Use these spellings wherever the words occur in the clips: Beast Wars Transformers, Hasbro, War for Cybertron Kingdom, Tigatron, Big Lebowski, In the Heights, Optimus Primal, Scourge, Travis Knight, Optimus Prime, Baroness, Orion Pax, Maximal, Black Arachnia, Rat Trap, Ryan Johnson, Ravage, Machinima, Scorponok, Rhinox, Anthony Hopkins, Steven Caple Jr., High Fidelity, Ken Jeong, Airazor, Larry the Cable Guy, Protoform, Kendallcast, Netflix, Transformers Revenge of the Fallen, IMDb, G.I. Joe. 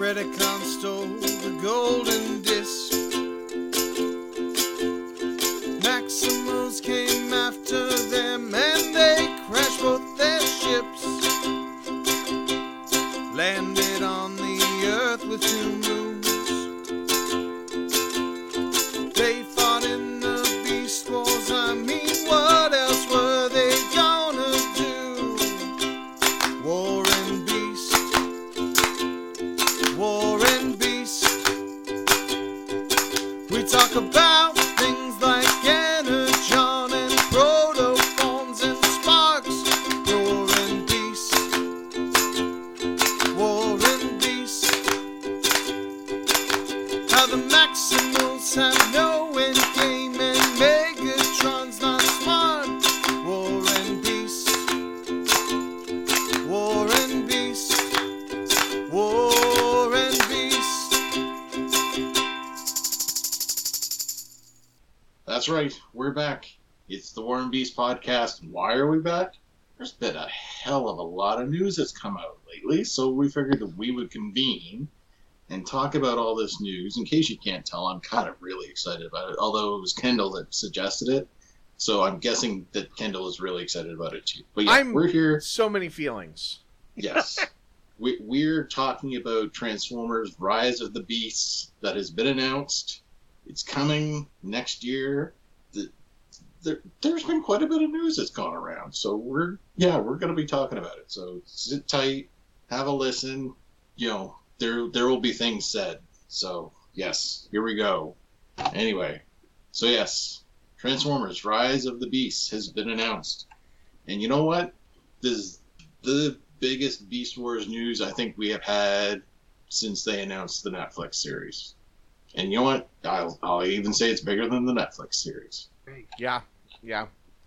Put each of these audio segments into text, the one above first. Predacon stole the golden disc. Maximals came after them and they crashed both their ships. Landed on the earth with two moons. They fought in the Beast Wars, I mean what else were they gonna do? War and Beast, we talk about things like energon and protoforms and sparks. War and Beast, how the Maximals have no end game and Megatron's not smart. War and Beast, War and Beast, War and Beast. That's right. We're back. It's the War and Beast podcast. Why are we back? There's been a hell of a lot of news that's come out lately, so we figured that we would convene and talk about all this news. In case you can't tell, I'm kind of really excited about it, although it was Kendall that suggested it, so I'm guessing that Kendall is really excited about it too. But yeah, we're here. So many feelings. Yes. We're talking about Transformers Rise of the Beasts that has been announced. It's coming next year. There's been quite a bit of news that's gone around, so we're going to be talking about it. So sit tight, have a listen. You know, there will be things said. So yes, here we go. Anyway, so yes, Transformers Rise of the Beasts has been announced, and you know what? This is the biggest Beast Wars news I think we have had since they announced the Netflix series. And you know what? I'll even say it's bigger than the Netflix series. Yeah.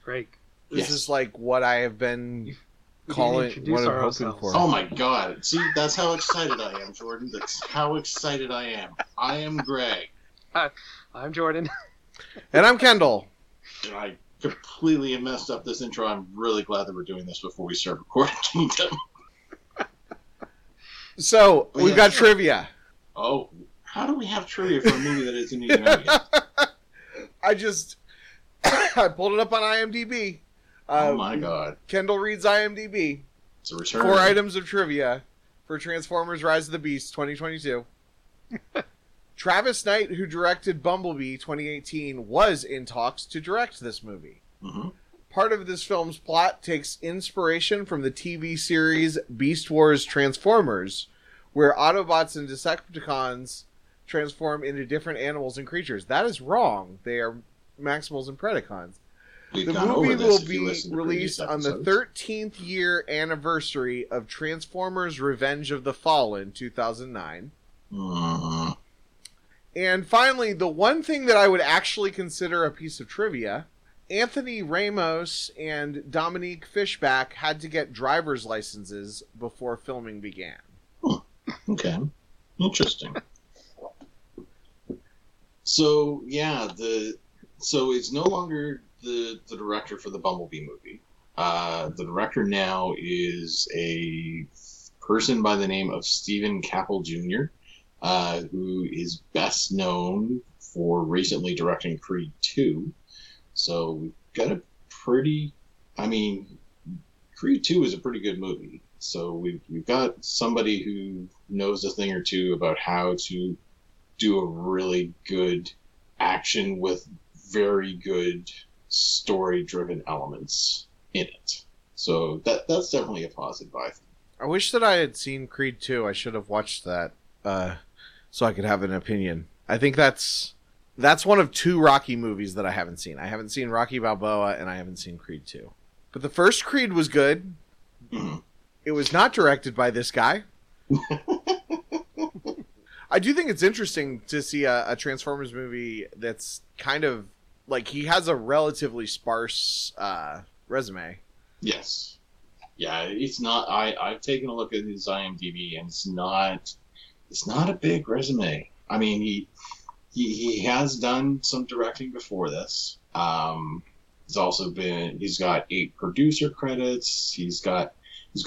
Great. This is like what I have been calling, what I'm hoping for. Oh my god. See, that's how excited I am, Jordan. That's how excited I am. I am Greg. I'm Jordan. And I'm Kendall. And I completely messed up this intro. I'm really glad that we're doing this before we start recording Kingdom. So, we've got trivia. Oh, how do we have trivia for a movie that isn't even out yet? I pulled it up on IMDb. Oh my god. Kendall reads IMDb. It's a return. 4 items of trivia for Transformers Rise of the Beasts 2022. Travis Knight, who directed Bumblebee 2018, was in talks to direct this movie. Mm-hmm. Part of this film's plot takes inspiration from the TV series Beast Wars Transformers, where Autobots and Decepticons transform into different animals and creatures. That is wrong. They are Maximals and Predacons. The movie will be released on the 13th year anniversary of Transformers Revenge of the Fallen, 2009. Mm-hmm. And finally, the one thing that I would actually consider a piece of trivia, Anthony Ramos and Dominique Fishback had to get driver's licenses before filming began. Oh, okay. Interesting. So, yeah, So it's no longer the director for the Bumblebee movie. The director now is a person by the name of Steven Caple Jr., who is best known for recently directing Creed II. So we've got a Creed II is a pretty good movie. So we've got somebody who knows a thing or two about how to do a really good action with very good story-driven elements in it. So that's definitely a positive, I think. I wish that I had seen Creed II. I should have watched that so I could have an opinion. I think that's one of 2 Rocky movies that I haven't seen. I haven't seen Rocky Balboa, and I haven't seen Creed II. But the first Creed was good. Mm-hmm. It was not directed by this guy. I do think it's interesting to see a Transformers movie that's kind of like he has a relatively sparse resume. Yes. Yeah, it's not. I've taken a look at his IMDb, and it's not a big resume. I mean, he has done some directing before this. He's got 8 producer credits. He's got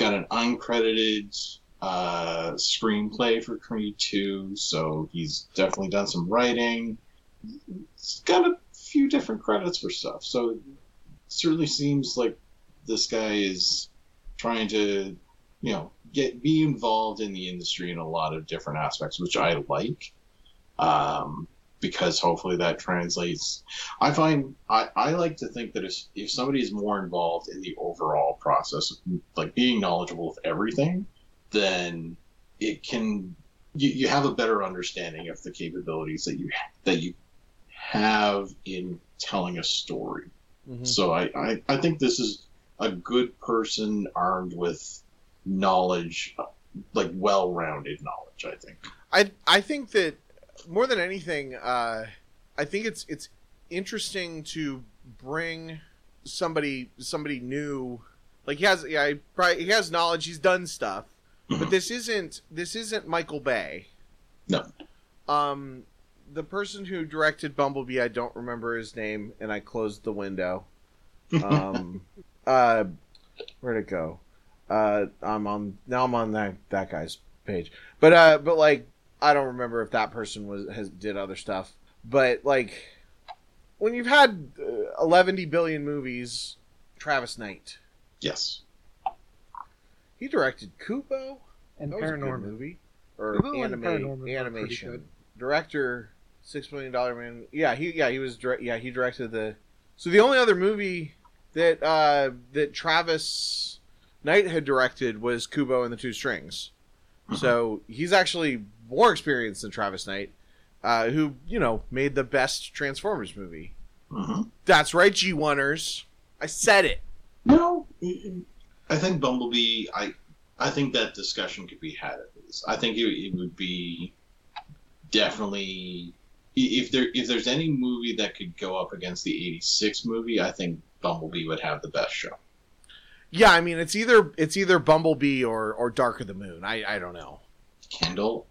an uncredited screenplay for Creed II, so he's definitely done some writing. He's got a few different credits for stuff, so it certainly seems like this guy is trying to, you know, be involved in the industry in a lot of different aspects, which I like, because hopefully that translates. I like to think that if somebody is more involved in the overall process, like being knowledgeable of everything, then it can, you have a better understanding of the capabilities that you have in telling a story. Mm-hmm. So I think this is a good person armed with knowledge, like well-rounded knowledge, I think. I think that more than anything, I think it's interesting to bring somebody new. Like he has knowledge, he's done stuff, mm-hmm. but this isn't Michael Bay. No. The person who directed Bumblebee, I don't remember his name, and I closed the window. Where'd it go? I'm on that guy's page, but like I don't remember if that person did other stuff. But like when you've had 11 billion movies, Travis Knight. Yes. He directed Kubo and Paranormal movie or animation. Director, $6 Million Man. He directed the. So the only other movie that Travis Knight had directed was Kubo and the Two Strings. Mm-hmm. So he's actually more experienced than Travis Knight, who, you know, made the best Transformers movie. Mm-hmm. That's right, G1ers. I said it. No, I think Bumblebee. I think that discussion could be had at least. I think it would be. Definitely, if there's any movie that could go up against the 86 movie, I think Bumblebee would have the best show. Yeah, I mean, it's either Bumblebee or Dark of the Moon. I don't know. Kendall?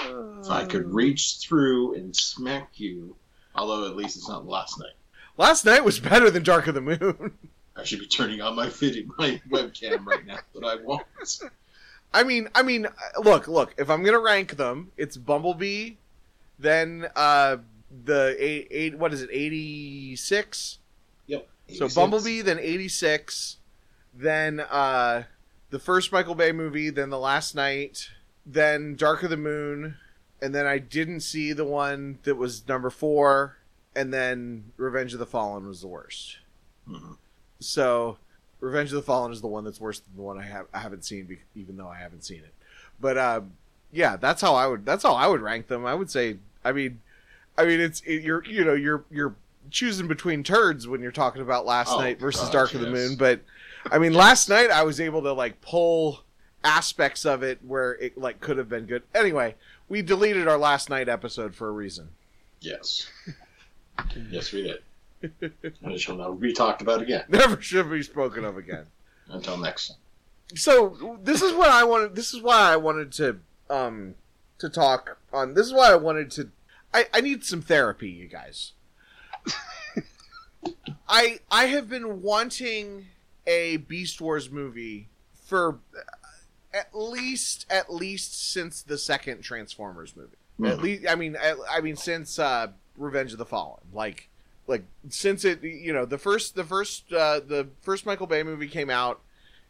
If I could reach through and smack you, although at least it's not Last Night. Last Night was better than Dark of the Moon. I should be turning on my webcam right now, but I won't. I mean, look. If I'm gonna rank them, it's Bumblebee, then the 88. What is it? 86. Yep. 86. So Bumblebee, then 86, then the first Michael Bay movie, then The Last Night, then Dark of the Moon, and then I didn't see the one that was number 4, and then Revenge of the Fallen was the worst. Mm-hmm. So, Revenge of the Fallen is the one that's worse than the one I haven't seen, even though I haven't seen it. But yeah, that's how I would rank them. I would say, I mean, you're choosing between turds when you're talking about Last Night versus Dark of the Moon. But I mean, Last Night I was able to like pull aspects of it where it like could have been good. Anyway, we deleted our Last Night episode for a reason. Yes. Yes, we did. And it shall never be talked about again. Never should be spoken of again. Until next time. So this is why I wanted to talk on. This is why I wanted to. I need some therapy, you guys. I have been wanting a Beast Wars movie for at least since the second Transformers movie. Mm-hmm. At least I mean since Revenge of the Fallen, like. Like since it, you know, the first Michael Bay movie came out,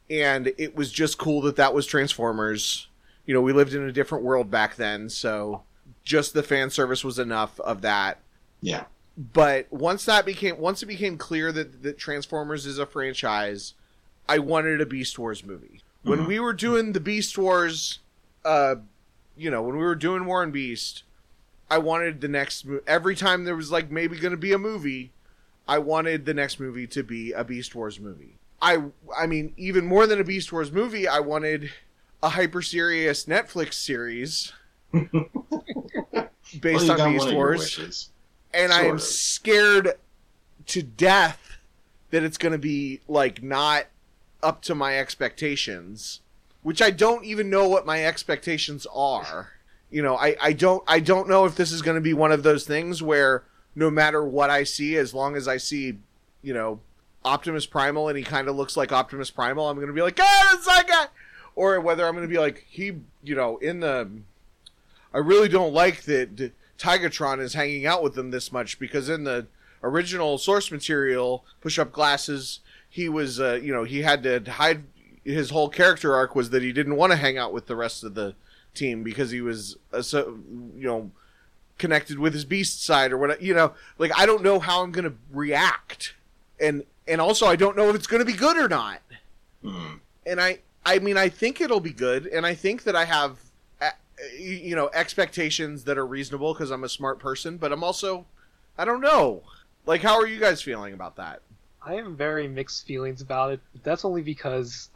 and it was just cool that was Transformers. You know, we lived in a different world back then, so just the fan service was enough of that. Yeah. But once it became clear that Transformers is a franchise, I wanted a Beast Wars movie. Mm-hmm. When we were doing the Beast Wars, you know, when we were doing War and Beast. I wanted the next movie. Every time there was like maybe going to be a movie, I wanted the next movie to be a Beast Wars movie. I mean, even more than a Beast Wars movie, I wanted a hyper serious Netflix series based on Beast Wars. And I am scared to death that it's going to be like not up to my expectations, which I don't even know what my expectations are. You know, I don't know if this is going to be one of those things where no matter what I see, as long as I see, you know, Optimus Primal and he kind of looks like Optimus Primal, I'm going to be like, ah, that's that guy! Or whether I'm going to be like, he, you know, in the... I really don't like that Tigatron is hanging out with them this much, because in the original source material, Push-Up Glasses, he was, you know, he had to hide... His whole character arc was that he didn't want to hang out with the rest of the team because he was, you know, connected with his beast side or whatever. You know, like, I don't know how I'm going to react. And also, I don't know if it's going to be good or not. Mm. And I mean, I think it'll be good. And I think that I have, you know, expectations that are reasonable because I'm a smart person. But I'm also, I don't know. Like, how are you guys feeling about that? I have very mixed feelings about it. That's only because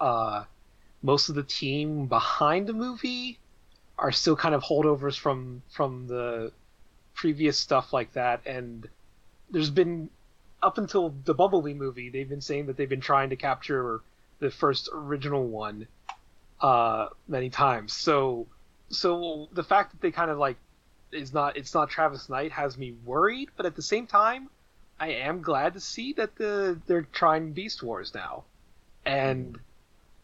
most of the team behind the movie are still kind of holdovers from the previous stuff like that. And there's been, up until the Bumblebee movie, they've been saying that they've been trying to capture the first original one many times. So the fact that they kind of like, it's not Travis Knight has me worried, but at the same time, I am glad to see that they're trying Beast Wars now. And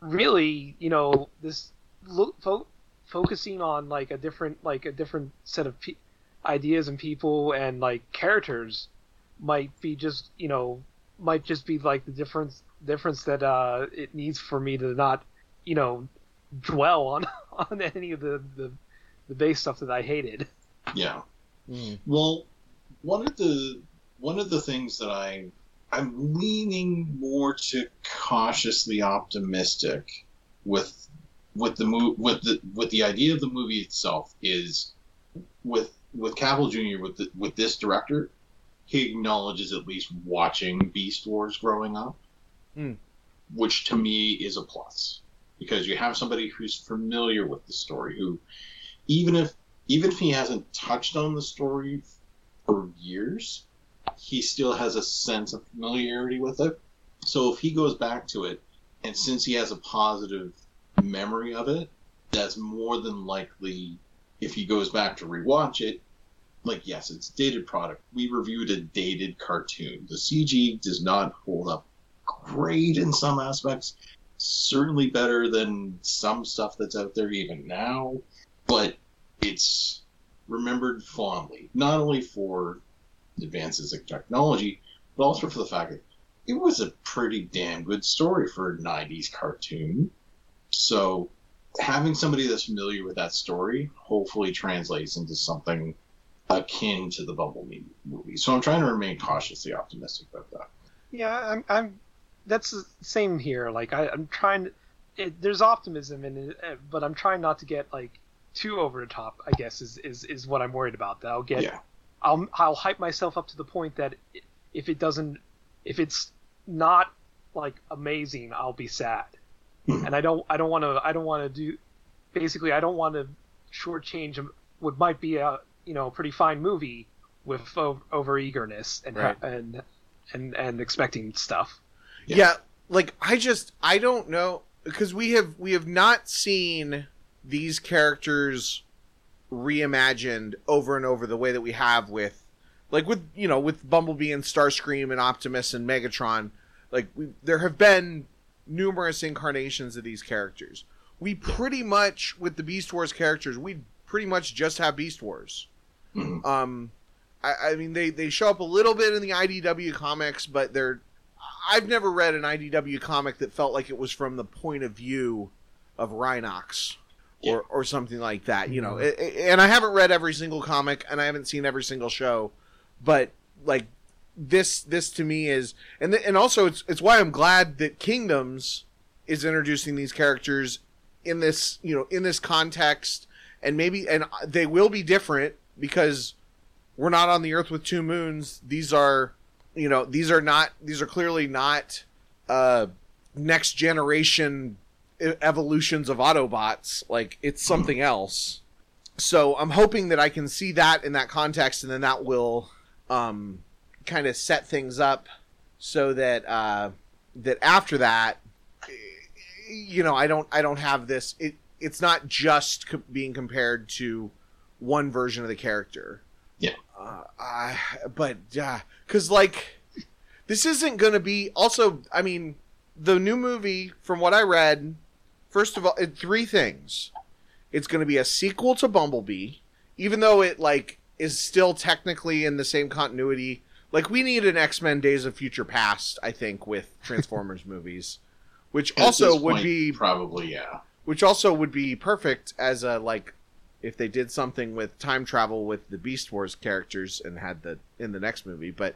really, you know, this focusing on like a different set of ideas and people and like characters might just be like the difference that it needs for me to not, you know, dwell on any of the base stuff that I hated. Yeah. Mm. Well, one of the things that I'm leaning more to cautiously optimistic with the idea of the movie itself is with Caple Jr., with this director, he acknowledges at least watching Beast Wars growing up, which to me is a plus, because you have somebody who's familiar with the story, who even if he hasn't touched on the story for years, he still has a sense of familiarity with it. So if he goes back to it, and since he has a positive memory of it, that's more than likely, if he goes back to rewatch it, like, yes, it's a dated product. We reviewed a dated cartoon. The CG does not hold up great in some aspects, certainly better than some stuff that's out there even now, but it's remembered fondly, not only for advances in technology, but also for the fact that it was a pretty damn good story for a 90s cartoon. So having somebody that's familiar with that story hopefully translates into something akin to the Bumblebee movie. So I'm trying to remain cautiously optimistic about that. Yeah, I'm that's the same here. Like, I'm trying to, there's optimism in it, but I'm trying not to get like too over the top, I guess, is what I'm worried about. That I'll get... Yeah. I'll hype myself up to the point that if it's not like amazing, I'll be sad. And I don't want to shortchange what might be a, you know, pretty fine movie with over eagerness and, right, and expecting stuff. Yeah. Yeah, like I don't know, because we have not seen these characters reimagined over and over the way that we have with Bumblebee and Starscream and Optimus and Megatron. Like, there have been numerous incarnations of these characters. We pretty much, with the Beast Wars characters, we pretty much just have Beast Wars. Mm-hmm. I mean, they show up a little bit in the IDW comics, but I've never read an IDW comic that felt like it was from the point of view of Rhinox. Yeah. Or something like that, you know. And I haven't read every single comic, and I haven't seen every single show, but like this to me is, and also it's why I'm glad that Kingdoms is introducing these characters in this, you know, in this context, and maybe, and they will be different because we're not on the Earth with two moons. These are, you know, these are clearly not next generation evolutions of Autobots. Like, it's something else. So I'm hoping that I can see that in that context, and then that will kind of set things up so that that after that, you know, I don't have this, it's not just being compared to one version of the character. Yeah. But 'cause like This isn't going to be... Also, I mean, the new movie, from what I read, first of all, three things. It's going to be a sequel to Bumblebee, even though it, like, is still technically in the same continuity. Like, we need an X-Men Days of Future Past, I think, with Transformers movies. Which also would be... Probably, yeah. Which also would be perfect as a, like... if they did something with time travel with the Beast Wars characters and had the in the next movie. But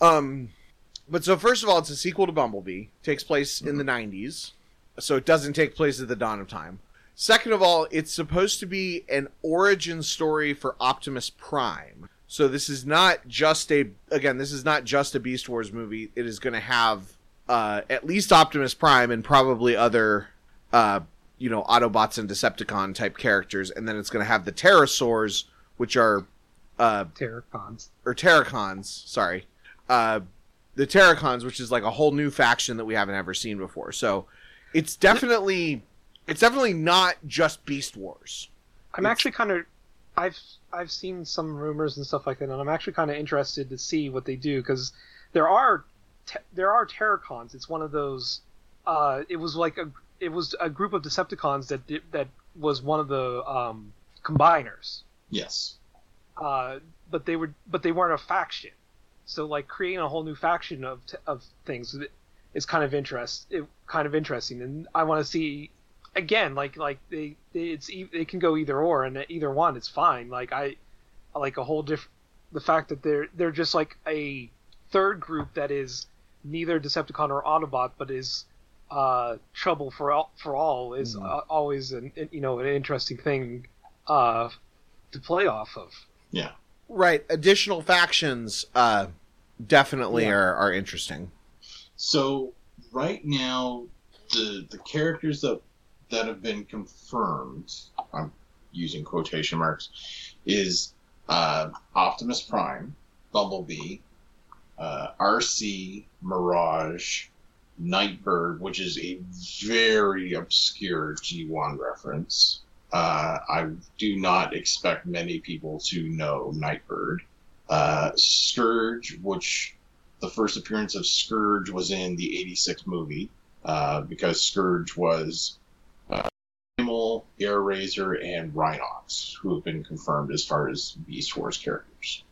so first of all, it's a sequel to Bumblebee. Takes place in the 90s. So it doesn't take place at the dawn of time. Second of all, it's supposed to be an origin story for Optimus Prime. So this is not just a Beast Wars movie. It is going to have at least Optimus Prime and probably other Autobots and Decepticon type characters, and then it's going to have the Pterosaurs, which are Terrorcons. Sorry, the Terrorcons, which is like a whole new faction that we haven't ever seen before. So it's definitely not just Beast Wars. I've seen some rumors and stuff like that, and I'm actually kind of interested to see what they do, because there are Terrorcons. It's one of those. It was a group of Decepticons that was one of the Combiners. Yes. But they weren't a faction. So, like, creating a whole new faction of things is kind of interesting, and I want to see again. Like they can go either or, and either one is fine. Like I like a whole the fact that they're just like a third group that is neither Decepticon or Autobot, but is trouble for all is always an interesting thing to play off of. Yeah, right. Additional factions definitely are interesting. So right now, the characters that have been confirmed, I'm using quotation marks, is Optimus Prime, Bumblebee, RC, Mirage, Nightbird, which is a very obscure G1 reference. I do not expect many people to know Nightbird. Scourge, which the first appearance of Scourge was in the 86 movie, because Scourge was Primal, Airazor, and Rhinox, who have been confirmed as far as Beast Wars characters.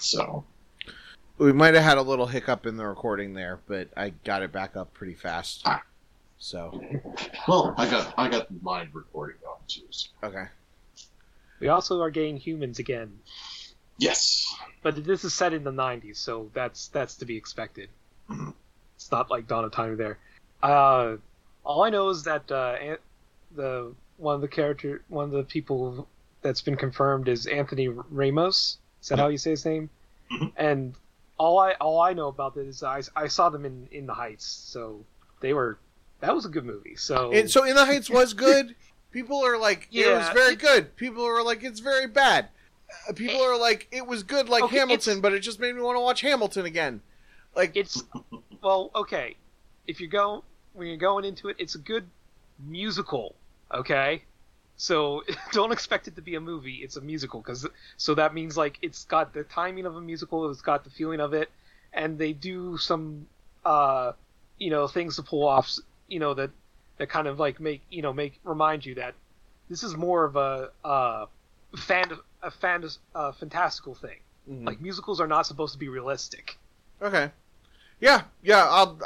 So... we might have had a little hiccup in the recording there, but I got it back up pretty fast. Ah. So, well, I got mine recording on too. So. Okay. We also are getting humans again. Yes. But this is set in the 90s, so that's to be expected. Mm-hmm. It's not like Dawn of Time there. All I know is that one of the people that's been confirmed is Anthony Ramos. Is that how you say his name? Mm-hmm. And all I know about this is I saw them in the Heights, so that was a good movie. So In the Heights was good. People are like, it was very good. People are like, it's very bad. People are like, it was good, like Hamilton, but it just made me want to watch Hamilton again. Like it's okay. If you go when you're going into it, it's a good musical, okay? So don't expect it to be a movie. It's a musical, so that means like it's got the timing of a musical, it's got the feeling of it, and they do some things to pull off, that kind of like make remind you that this is more of a fantastical thing. Mm-hmm. Like musicals are not supposed to be realistic. Okay. Yeah.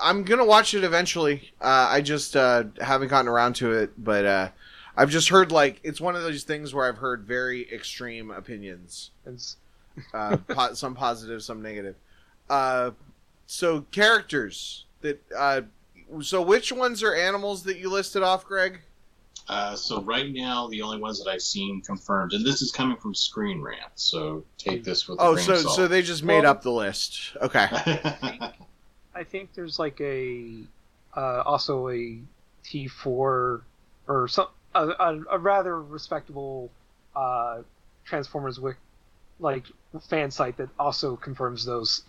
I'm gonna watch it eventually. I just haven't gotten around to it, but. I've just heard, like, it's one of those things where I've heard very extreme opinions. Some positive, some negative. So, characters. So, which ones are animals that you listed off, Greg? So, right now, the only ones that I've seen confirmed, and this is coming from Screen Rant, so take this with a grain of salt. So they just made up the list. Okay. I think there's, like, also a T4 or some... A rather respectable Transformers fan site that also confirms those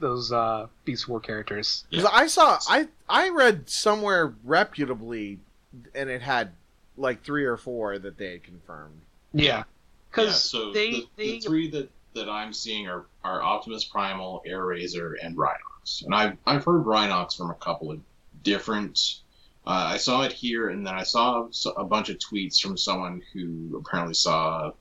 Beast Wars characters. Yeah. I read somewhere reputably, and it had like 3 or 4 that they had confirmed. Yeah, so the three that I'm seeing are Optimus Primal, Airazor, and Rhinox. Rhinox, and I've heard Rhinox from a couple of different. I saw it here, and then I saw a bunch of tweets from someone who apparently saw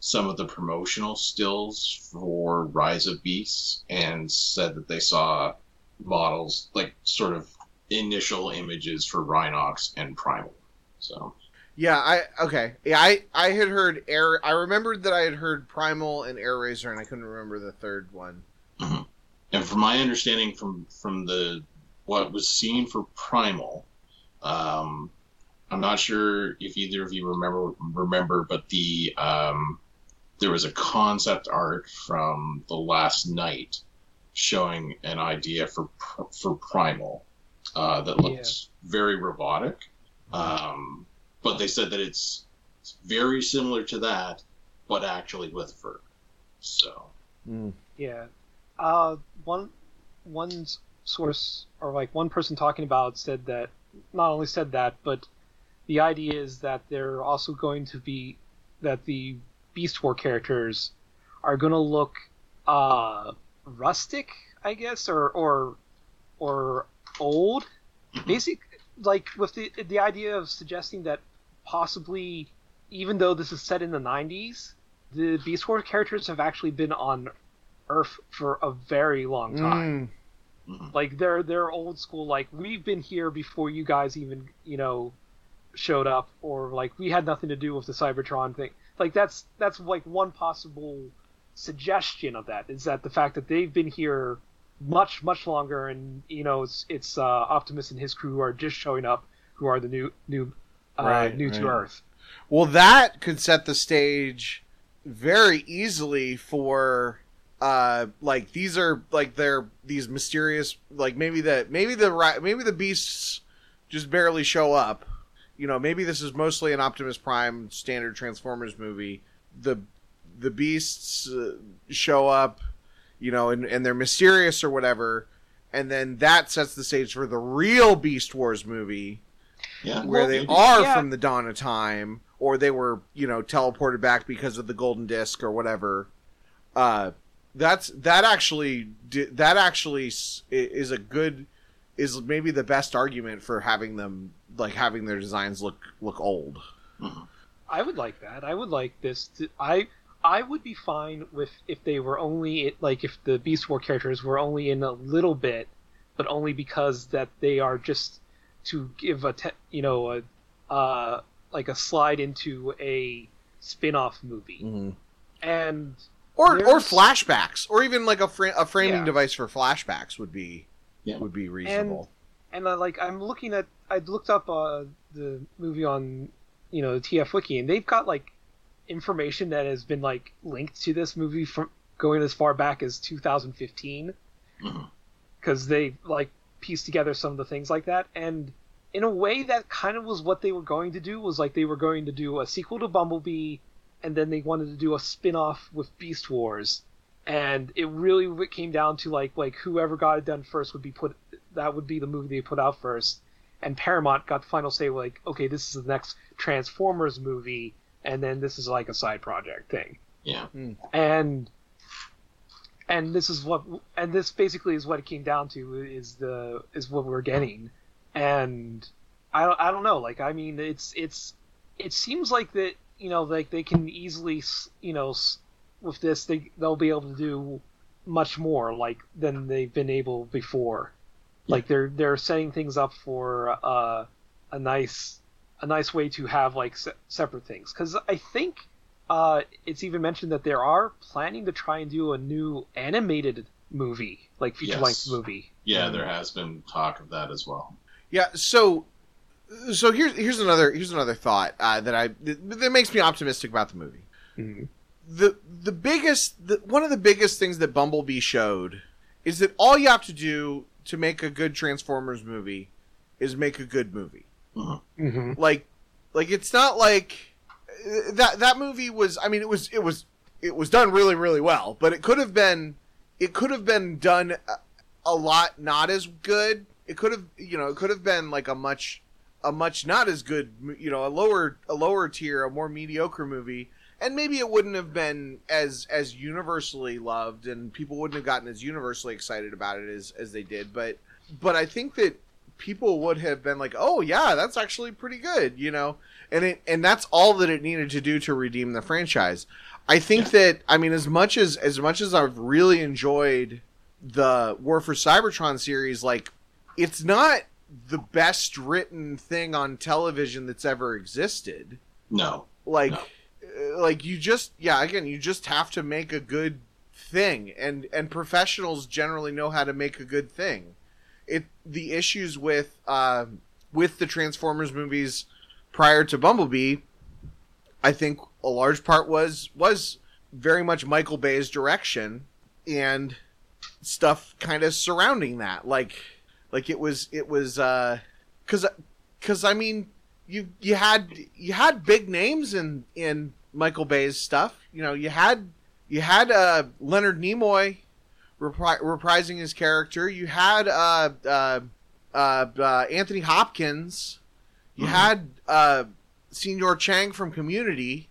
some of the promotional stills for Rise of Beasts and said that they saw models, like sort of initial images for Rhinox and Primal. So yeah, I had heard I remembered that I had heard Primal and Airazor, and I couldn't remember the third one. Mm-hmm. And from my understanding, from the what was seen for Primal. I'm not sure if either of you remember, but the there was a concept art from the last night showing an idea for Primal that looked very robotic. But they said that it's very similar to that, but actually with fur. So yeah, one source or like one person talking about said that. Not only said that, but the idea is that they're also going to be that the Beast War characters are going to look rustic, I guess, or old. Mm-hmm. Basically, like with the idea of suggesting that possibly, even though this is set in the 90s, the Beast War characters have actually been on Earth for a very long time. Mm. Like they're old school. Like we've been here before you guys even showed up, or like we had nothing to do with the Cybertron thing. Like that's like one possible suggestion of that is that the fact that they've been here much longer, and it's Optimus and his crew are just showing up, who are the new to Earth. Well, that could set the stage very easily for. Like these are like they're these mysterious like maybe the beasts just barely show up. Maybe this is mostly an Optimus Prime standard Transformers movie. The beasts show up, and they're mysterious or whatever, and then that sets the stage for the real Beast Wars movie, where they are from the dawn of time, or they were teleported back because of the golden disc or whatever. That actually is a good, is maybe the best argument for having them, like having their designs look old. I would like that. I would like this. I would be fine with if they were only like if the Beast War characters were only in a little bit, but only because that they are just to give a slide into a spin-off movie. Mm-hmm. And. Or flashbacks, or even like a framing device for flashbacks would be reasonable. And I looked up the movie on the TF Wiki, and they've got like information that has been like linked to this movie from going as far back as 2015, because they like pieced together some of the things like that. And in a way, that kind of was what they were going to do was like they were going to do a sequel to Bumblebee. And then they wanted to do a spin-off with Beast Wars, and it really came down to like whoever got it done first would be that would be the movie they put out first, and Paramount got the final say. Like, okay, this is the next Transformers movie, and then this is like a side project thing. Yeah. And this is what and this basically is what it came down to is what we're getting, and I don't know. Like, I mean, it seems like that. Like they can easily, with this, they'll be able to do much more, like than they've been able before. Like they're setting things up for a nice way to have like separate things. Because I think it's even mentioned that they are planning to try and do a new animated movie, like feature-length movie. Yeah, there has been talk of that as well. Yeah, so. So here's another thought that makes me optimistic about the movie. Mm-hmm. One of the biggest things that Bumblebee showed is that all you have to do to make a good Transformers movie is make a good movie. Mm-hmm. Like it's not like that movie was. I mean, it was done really really well, but it could have been done a lot not as good. It could have been like a much not as good, a lower tier, a more mediocre movie, And maybe it wouldn't have been as universally loved, and people wouldn't have gotten as universally excited about it as they did. But I think that people would have been like, oh yeah, that's actually pretty good, you know? And that's all that it needed to do to redeem the franchise. I think that, I mean, as much as I've really enjoyed the War for Cybertron series, like, it's not the best written thing on television that's ever existed. No. Like you just, again, you just have to make a good thing, and professionals generally know how to make a good thing. The issues with the Transformers movies prior to Bumblebee, I think a large part was very much Michael Bay's direction and stuff kind of surrounding that. Like it was 'cause I mean, you had big names in Michael Bay's stuff. You know, you had Leonard Nimoy reprising his character. You had Anthony Hopkins. You had Senior Chang from Community.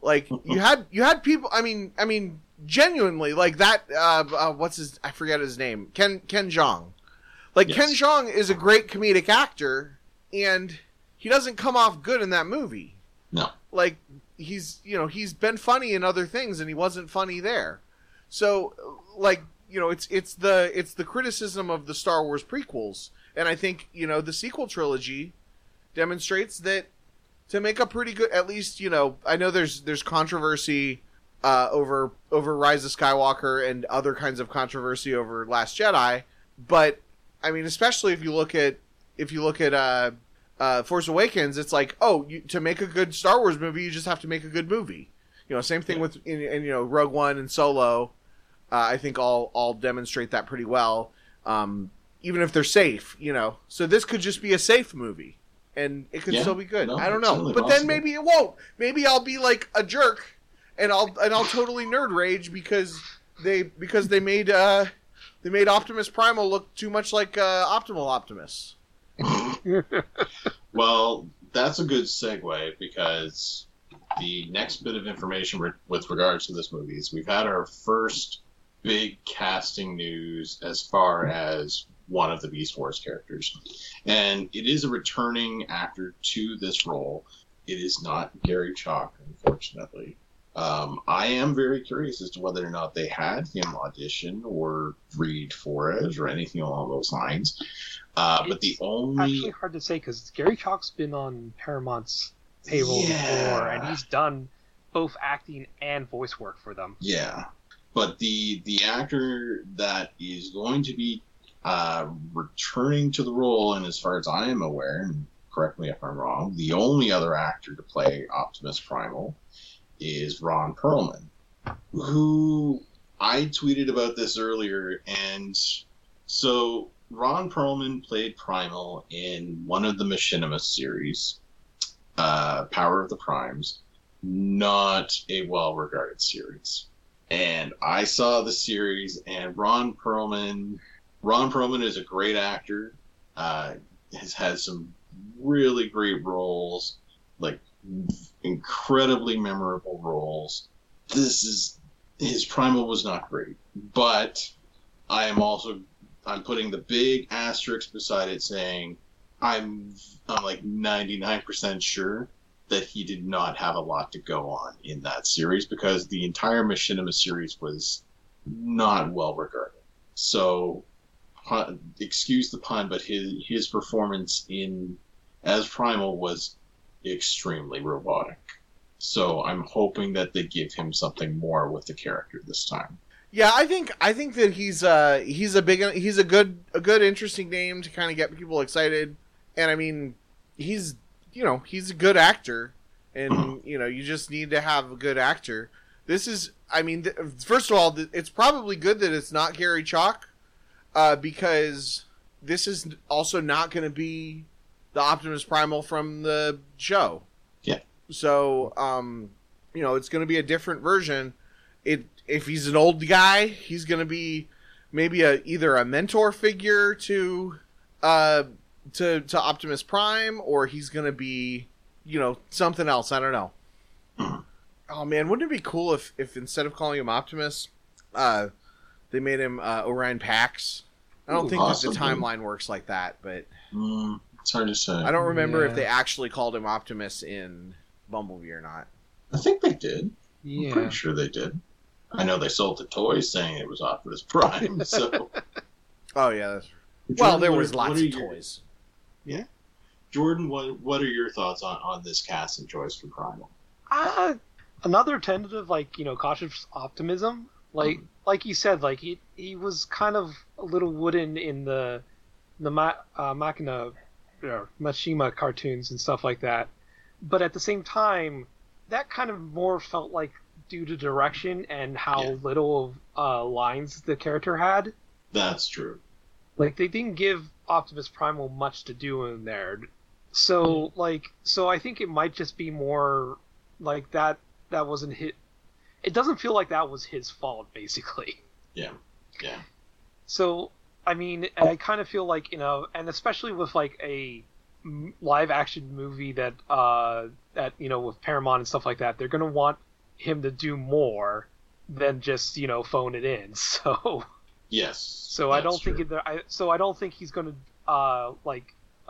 Like you had people. I mean, genuinely, like that. I forget his name. Ken Jeong. Like, yes. Ken Jeong is a great comedic actor, and he doesn't come off good in that movie. No. Like, he's been funny in other things, and he wasn't funny there. So, like, you know, it's the criticism of the Star Wars prequels, and I think, you know, the sequel trilogy demonstrates that to make a pretty good, at least, you know, I know there's controversy over Rise of Skywalker and other kinds of controversy over Last Jedi, but I mean, especially if you look at Force Awakens, it's like, oh, to make a good Star Wars movie, you just have to make a good movie. You know, same thing with, and you know, Rogue One and Solo. I think all demonstrate that pretty well, even if they're safe. You know, so this could just be a safe movie, and it could still be good. No, I don't know, totally but possible. Then maybe it won't. Maybe I'll be like a jerk, and I'll totally nerd rage because they made Optimus Primal look too much like Optimal Optimus. Well, that's a good segue, because the next bit of information with regards to this movie is we've had our first big casting news as far as one of the Beast Wars characters. And it is a returning actor to this role. It is not Gary Chalk, unfortunately. I am very curious as to whether or not they had him audition or read for it or anything along those lines. But the only... actually hard to say, because Gary Chalk's been on Paramount's table before, and he's done both acting and voice work for them. Yeah, but the actor that is going to be returning to the role, and as far as I am aware, and correct me if I'm wrong, the only other actor to play Optimus Primal is Ron Perlman, who I tweeted about this earlier, and so Ron Perlman played Primal in one of the Machinima series, Power of the Primes, not a well-regarded series. And I saw the series, and Ron Perlman is a great actor, has had some really great roles, like incredibly memorable roles. His Primal was not great, but I'm putting the big asterisk beside it saying, I'm like 99% sure that he did not have a lot to go on in that series, because the entire Machinima series was not well regarded. So, excuse the pun, but his performance as Primal was extremely robotic. So I'm hoping that they give him something more with the character this time. Yeah, I think that he's a good interesting name to kind of get people excited. And I mean, he's a good actor, and you know, you just need to have a good actor. This is, I mean, first of all, it's probably good that it's not Gary Chalk, because this is also not going to be the Optimus Primal from the show. Yeah. So, you know, it's going to be a different version. If he's an old guy, he's going to be maybe either a mentor figure to Optimus Prime, or he's going to be, you know, something else. I don't know. Oh man, wouldn't it be cool if instead of calling him Optimus, they made him Orion Pax? I don't think that the timeline works like that, but it's hard to say. I don't remember if they actually called him Optimus in Bumblebee or not. I think they did. Yeah. I'm pretty sure they did. I know they sold the toys saying it was Optimus Prime. So. Oh yeah. That's... Well, Jordan, there was lots of toys. Yeah. Jordan, what are your thoughts on this cast and choice for Primal? Another tentative, cautious optimism. Like he said, he was kind of a little wooden in the Machina or Mashima cartoons and stuff like that. But at the same time, that kind of more felt like due to direction and how little lines the character had. That's true. They didn't give Optimus Primal much to do in there. So, so I think it might just be more like that. That wasn't his. It doesn't feel like that was his fault, basically. Yeah, yeah. So, I mean, I kind of feel and especially with a live action movie that with Paramount and stuff like that, they're gonna want him to do more than just phone it in. So. Yes. So I don't think I don't think he's gonna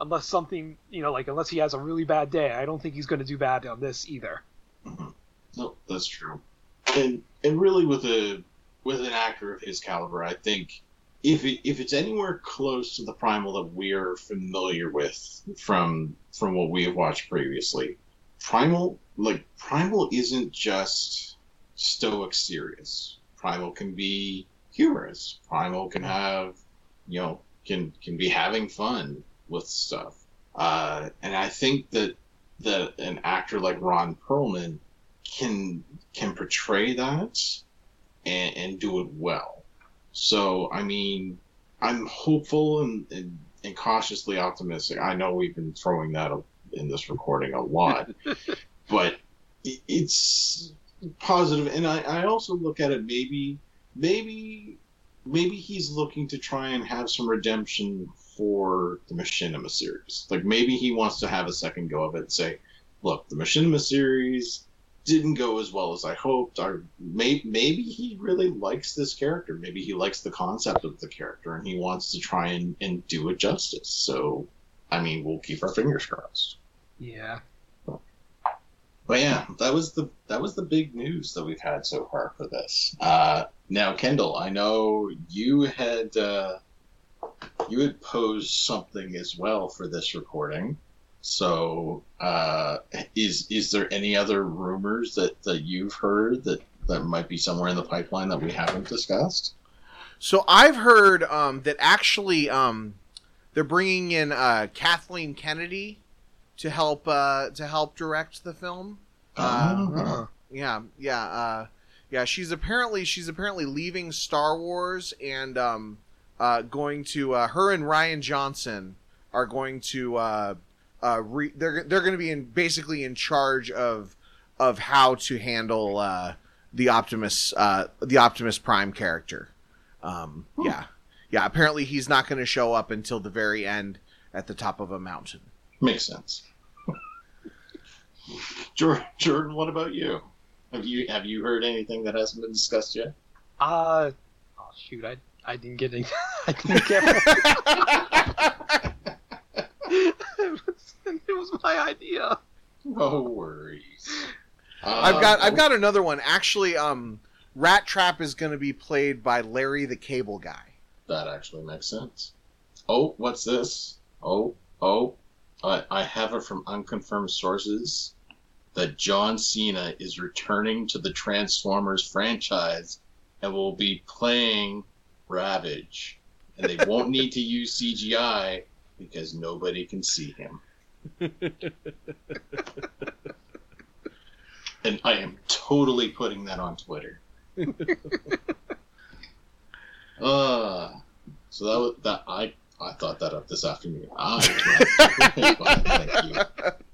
unless something unless he has a really bad day, I don't think he's gonna do bad on this either. Mm-hmm. No, that's true. And really with an actor of his caliber, I think if it's anywhere close to the Primal that we're familiar with from what we have watched previously, Primal isn't just stoic serious. Primal can be humorous. Primal can have, can be having fun with stuff. And I think that an actor like Ron Perlman can portray that and do it well. So, I mean, I'm hopeful and cautiously optimistic. I know we've been throwing that up in this recording a lot, but it's positive. And I also look at it maybe he's looking to try and have some redemption for the Machinima series. Maybe he wants to have a second go of it and say, look, the Machinima series didn't go as well as I hoped. Maybe he really likes this character. Maybe he likes the concept of the character and he wants to try and do it justice. So, I mean, we'll keep our fingers crossed. Yeah. But yeah, that was the big news that we've had so far for this. Now, Kendall, I know you had posed something as well for this recording. So, is there any other rumors that you've heard that might be somewhere in the pipeline that we haven't discussed? So I've heard that actually they're bringing in Kathleen Kennedy to help direct the film. Yeah. She's apparently leaving Star Wars and going to her and Ryan Johnson are going to they're going to be basically in charge of how to handle the Optimus Prime character. Apparently he's not going to show up until the very end at the top of a mountain. Makes sense. Jordan, what about you? Have you heard anything that hasn't been discussed yet? I didn't get any. I didn't get it was my idea. No worries. I've got another one. Actually, Rat Trap is going to be played by Larry the Cable Guy. That actually makes sense. Oh, what's this? Oh. I have it from unconfirmed sources that John Cena is returning to the Transformers franchise and will be playing Ravage. And they won't need to use CGI because nobody can see him. And I am totally putting that on Twitter. So that was that. I thought that up this afternoon. Thank you.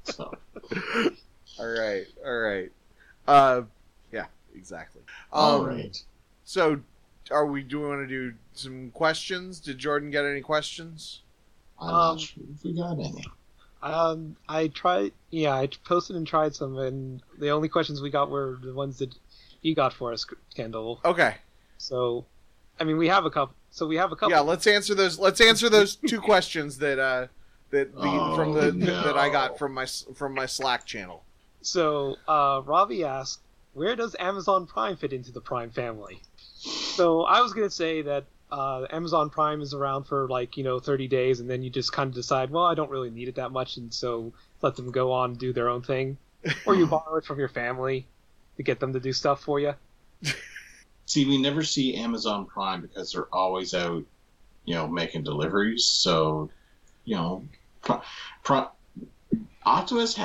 So. All right. Yeah, exactly. All right. So, do we want to do some questions? Did Jordan get any questions? I'm not sure if we got any. I posted and tried some, and the only questions we got were the ones that you got for us, Kendall. Okay. So, I mean, we have a couple. Yeah, let's answer those. Let's answer those two questions that I got from my Slack channel. So, Robbie asked, "Where does Amazon Prime fit into the Prime family?" So, I was gonna say that Amazon Prime is around for 30 days, and then you just kind of decide, well, I don't really need it that much, and so let them go on and do their own thing, or you borrow it from your family to get them to do stuff for you. See, we never see Amazon Prime because they're always out, making deliveries. So, Optimus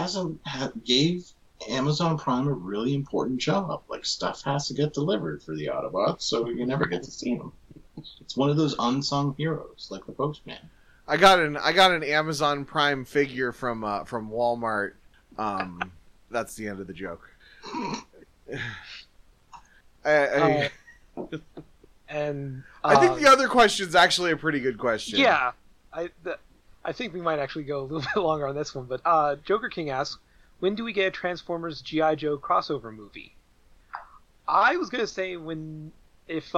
gave Amazon Prime a really important job. Like, stuff has to get delivered for the Autobots, so you never get to see them. It's one of those unsung heroes, like the postman. I got an Amazon Prime figure from Walmart. That's the end of the joke. I think the other question's actually a pretty good question. Yeah, I think we might actually go a little bit longer on this one, but Joker King asks, when do we get a Transformers G.I. Joe crossover movie? I was going to say there's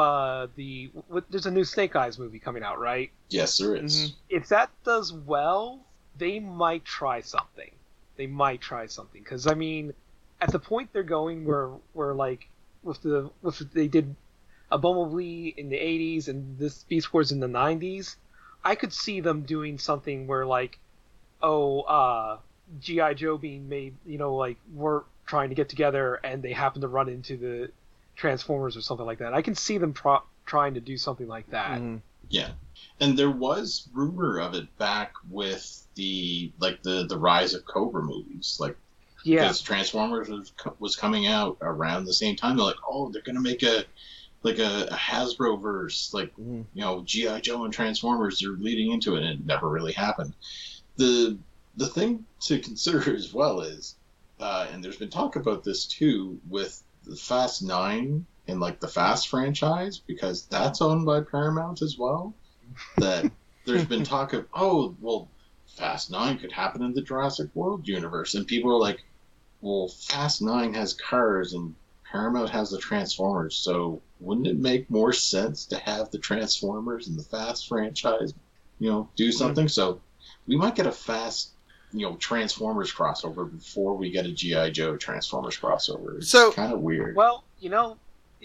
a new Snake Eyes movie coming out, right? Yes, there is. Mm-hmm. If that does well, they might try something. Because, I mean, at the point they're going where like, they did a Bumblebee in the 80s and this Beast Wars in the 90s, I could see them doing something where G.I. Joe being made, we're trying to get together and they happen to run into the Transformers or something like that. I can see them trying to do something like that. Mm-hmm. Yeah. And there was rumor of it back with the Rise of Cobra movies, because Transformers was coming out around the same time. They're like, oh, they're going to make a Hasbro-verse, G.I. Joe and Transformers are leading into it, and it never really happened. The thing to consider as well is, and there's been talk about this too, with the Fast 9 and the Fast franchise, because that's owned by Paramount as well, that there's been talk of, oh, well, Fast 9 could happen in the Jurassic World universe. And people are like, well, Fast 9 has cars and Paramount has the Transformers, so wouldn't it make more sense to have the Transformers and the Fast franchise, do something? So we might get a Fast, Transformers crossover before we get a G.I. Joe Transformers crossover. It's kind of weird. Well,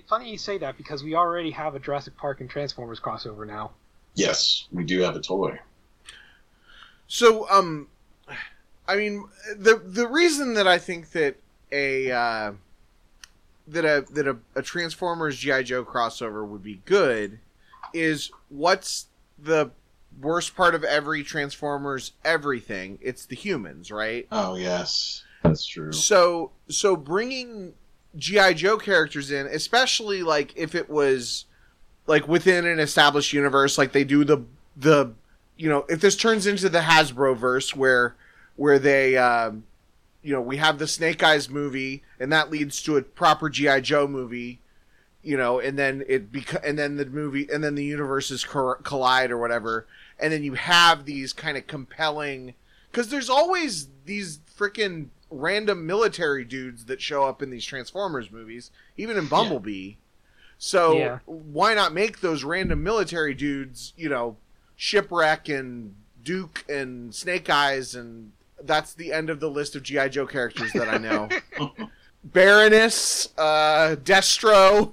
funny you say that, because we already have a Jurassic Park and Transformers crossover now. Yes, we do have a toy. So, I mean, the reason that I think that a Transformers G.I. Joe crossover would be good is, what's the worst part of every Transformers everything? It's the humans, right? Oh yes, that's true. So bringing G.I. Joe characters in, especially if it was within an established universe, they do the. If this turns into the Hasbro-verse where they, we have the Snake Eyes movie, and that leads to a proper G.I. Joe movie, and then and then the universes collide or whatever, and then you have these kind of compelling, because there's always these freaking random military dudes that show up in these Transformers movies, even in Bumblebee. Yeah. So why not make those random military dudes, Shipwreck and Duke and Snake Eyes, and that's the end of the list of G.I. Joe characters that I know. Baroness, Destro,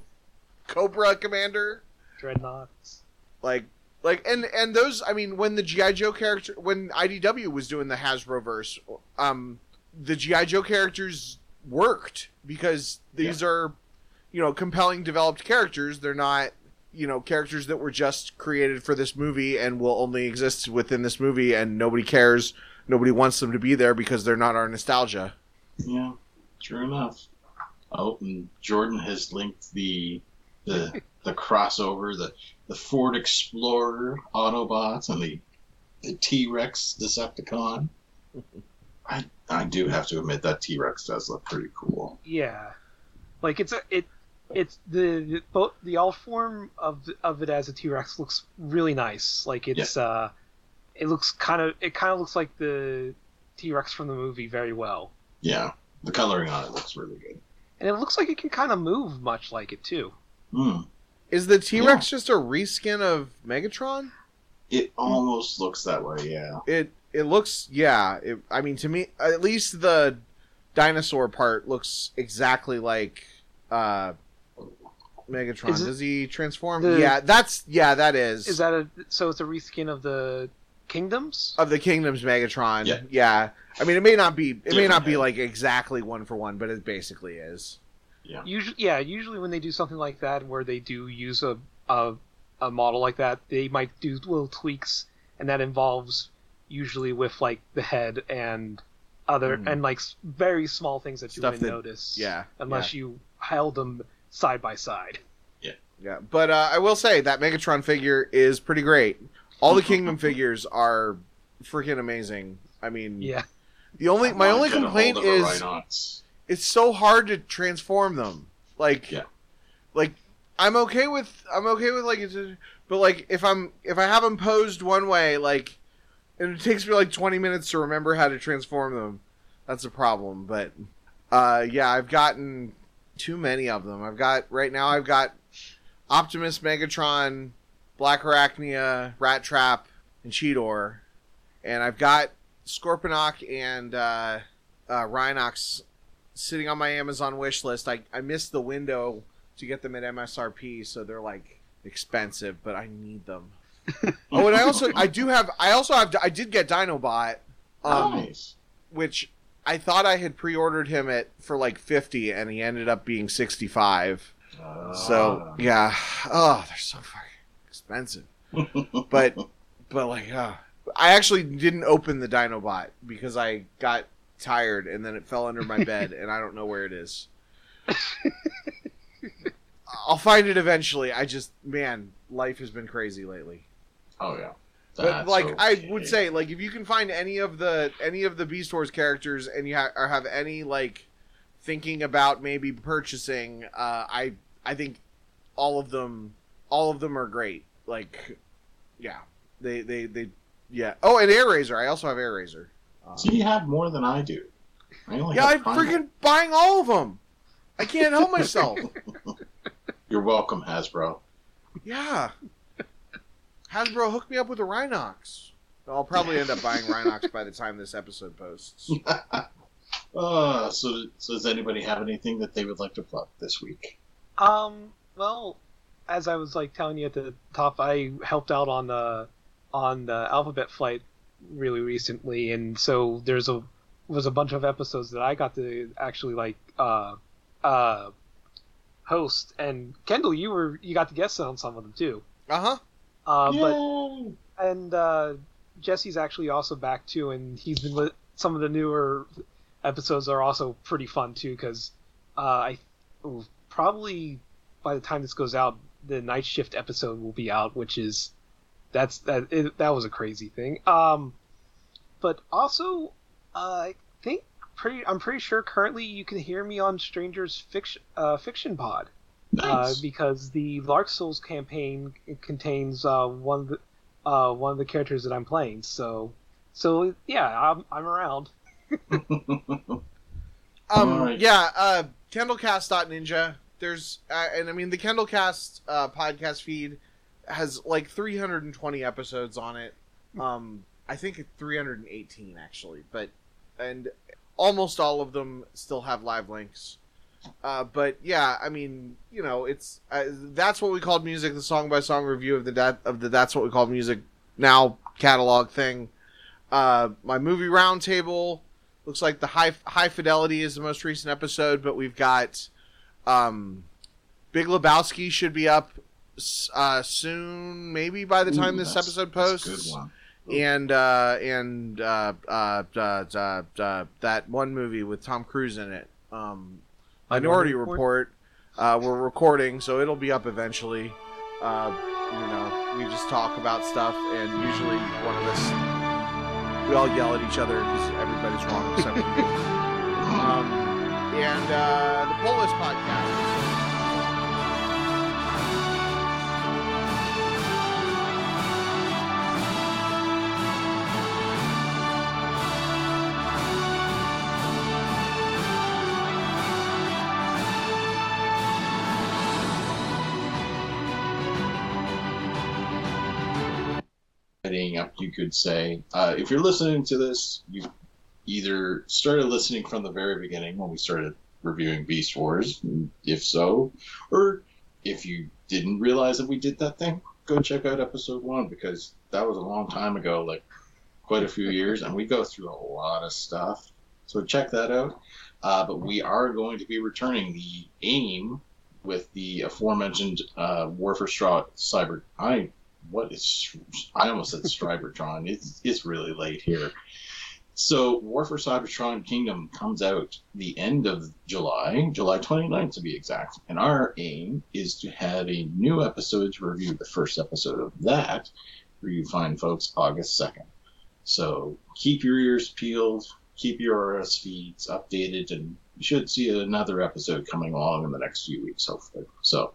Cobra Commander, Dreadnoughts. And those, I mean, when the G.I. Joe character, when IDW was doing the Hasbro-verse, the G.I. Joe characters worked, because these are, compelling, developed characters. They're not, characters that were just created for this movie and will only exist within this movie, and nobody cares, nobody wants them to be there because they're not our nostalgia. Yeah, true enough. Oh, and Jordan has linked the crossover, the Ford Explorer Autobots and the T-Rex Decepticon. I do have to admit that T-Rex does look pretty cool. Yeah, It's the all form of it as a T-Rex looks really nice. It looks kind of looks like the T-Rex from the movie very well. Yeah, the coloring on it looks really good. And it looks like it can kind of move much like it, too. Mm. Is the T-Rex just a reskin of Megatron? It almost looks that way, yeah. It looks, yeah. I mean, to me, at least the dinosaur part looks exactly like Megatron. Does he transform? That is. Is that so it's a reskin of the Kingdoms? Of the Kingdoms Megatron, yeah. I mean, it may not be like exactly one for one, but it basically is. Yeah. Usually when they do something like that, where they do use a model like that, they might do little tweaks, and that involves usually with like the head and other and like very small things that you wouldn't notice, unless you held them side by side. Yeah. But I will say that Megatron figure is pretty great. All the Kingdom figures are freaking amazing. I mean, my only complaint is it's so hard to transform them. Like I'm okay with like, but like if I have them posed one way, like, and it takes me like 20 minutes to remember how to transform them, that's a problem. But I've gotten too many of them. I've got Optimus, Megatron, Black Arachnia, Rat Trap, and Cheetor, and I've got Scorponok and Rhinox sitting on my Amazon wish list. I missed the window to get them at MSRP, so they're like expensive, but I need them. Oh, and I did get Dinobot, nice. Which I thought I had pre-ordered him for like $50, and he ended up being $65. So yeah, oh, they're so fucking expensive. but like, I actually didn't open the Dinobot because I got tired, and then it fell under my bed, and I don't know where it is. I'll find it eventually. I just, man, life has been crazy lately. Oh yeah, but like okay. I would say, like if you can find any of the Beast Wars characters, and you have any like thinking about maybe purchasing, I think all of them are great. Like, yeah, they yeah. Oh, and Airazor. I also have Airazor. So you have more than I do. I'm freaking buying all of them. I can't help myself. You're welcome, Hasbro. Yeah. Hasbro, hook me up with a Rhinox. I'll probably end up buying Rhinox by the time this episode posts. So does anybody have anything that they would like to plug this week? Well, as I was like telling you at the top, I helped out on the Alphabet Flight really recently, and so there was a bunch of episodes that I got to actually like host. And Kendall, you got to guest on some of them too. But and Jesse's actually also back too, and he's been with some of the newer episodes are also pretty fun too, because probably by the time this goes out, the Night Shift episode will be out, which is that was a crazy thing. But also I'm pretty sure currently you can hear me on Stranger's Fiction Pod. Nice. Because the Lark Souls campaign contains one of the characters that I'm playing. So yeah, I'm around. Right. Yeah. Kendallcast.ninja. There's and I mean the Kendallcast podcast feed has like 320 episodes on it. I think 318 actually, but almost all of them still have live links. But yeah, I mean, you know, it's That's What We Called Music, the song by song review of the That's What We Called Music now catalog thing. My movie roundtable looks like the High Fidelity is the most recent episode, but we've got Big Lebowski should be up soon, maybe by the time this episode posts. That's a good one. And that one movie with Tom Cruise in it, Minority Report. We're recording, so it'll be up eventually. We just talk about stuff, and usually one of us, we all yell at each other because everybody's wrong except for me. And the Polis podcast. you could say. If you're listening to this, you either started listening from the very beginning when we started reviewing Beast Wars, if so, or if you didn't realize that we did that thing, go check out episode 1, because that was a long time ago, like quite a few years, and we go through a lot of stuff. So check that out. But we are going to be returning the AIM with the aforementioned War for Straw Cyber. I almost said Stribertron. It's really late here. So War for Cybertron Kingdom comes out the end of July, July 29th to be exact. And our aim is to have a new episode to review the first episode of that, where you find folks August 2nd. So keep your ears peeled, keep your RS feeds updated, and you should see another episode coming along in the next few weeks, hopefully. So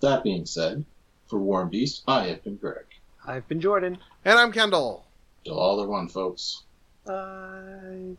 that being said, for War and Beast, I have been Greg. I've been Jordan. And I'm Kendall. Till all are one, folks. Bye.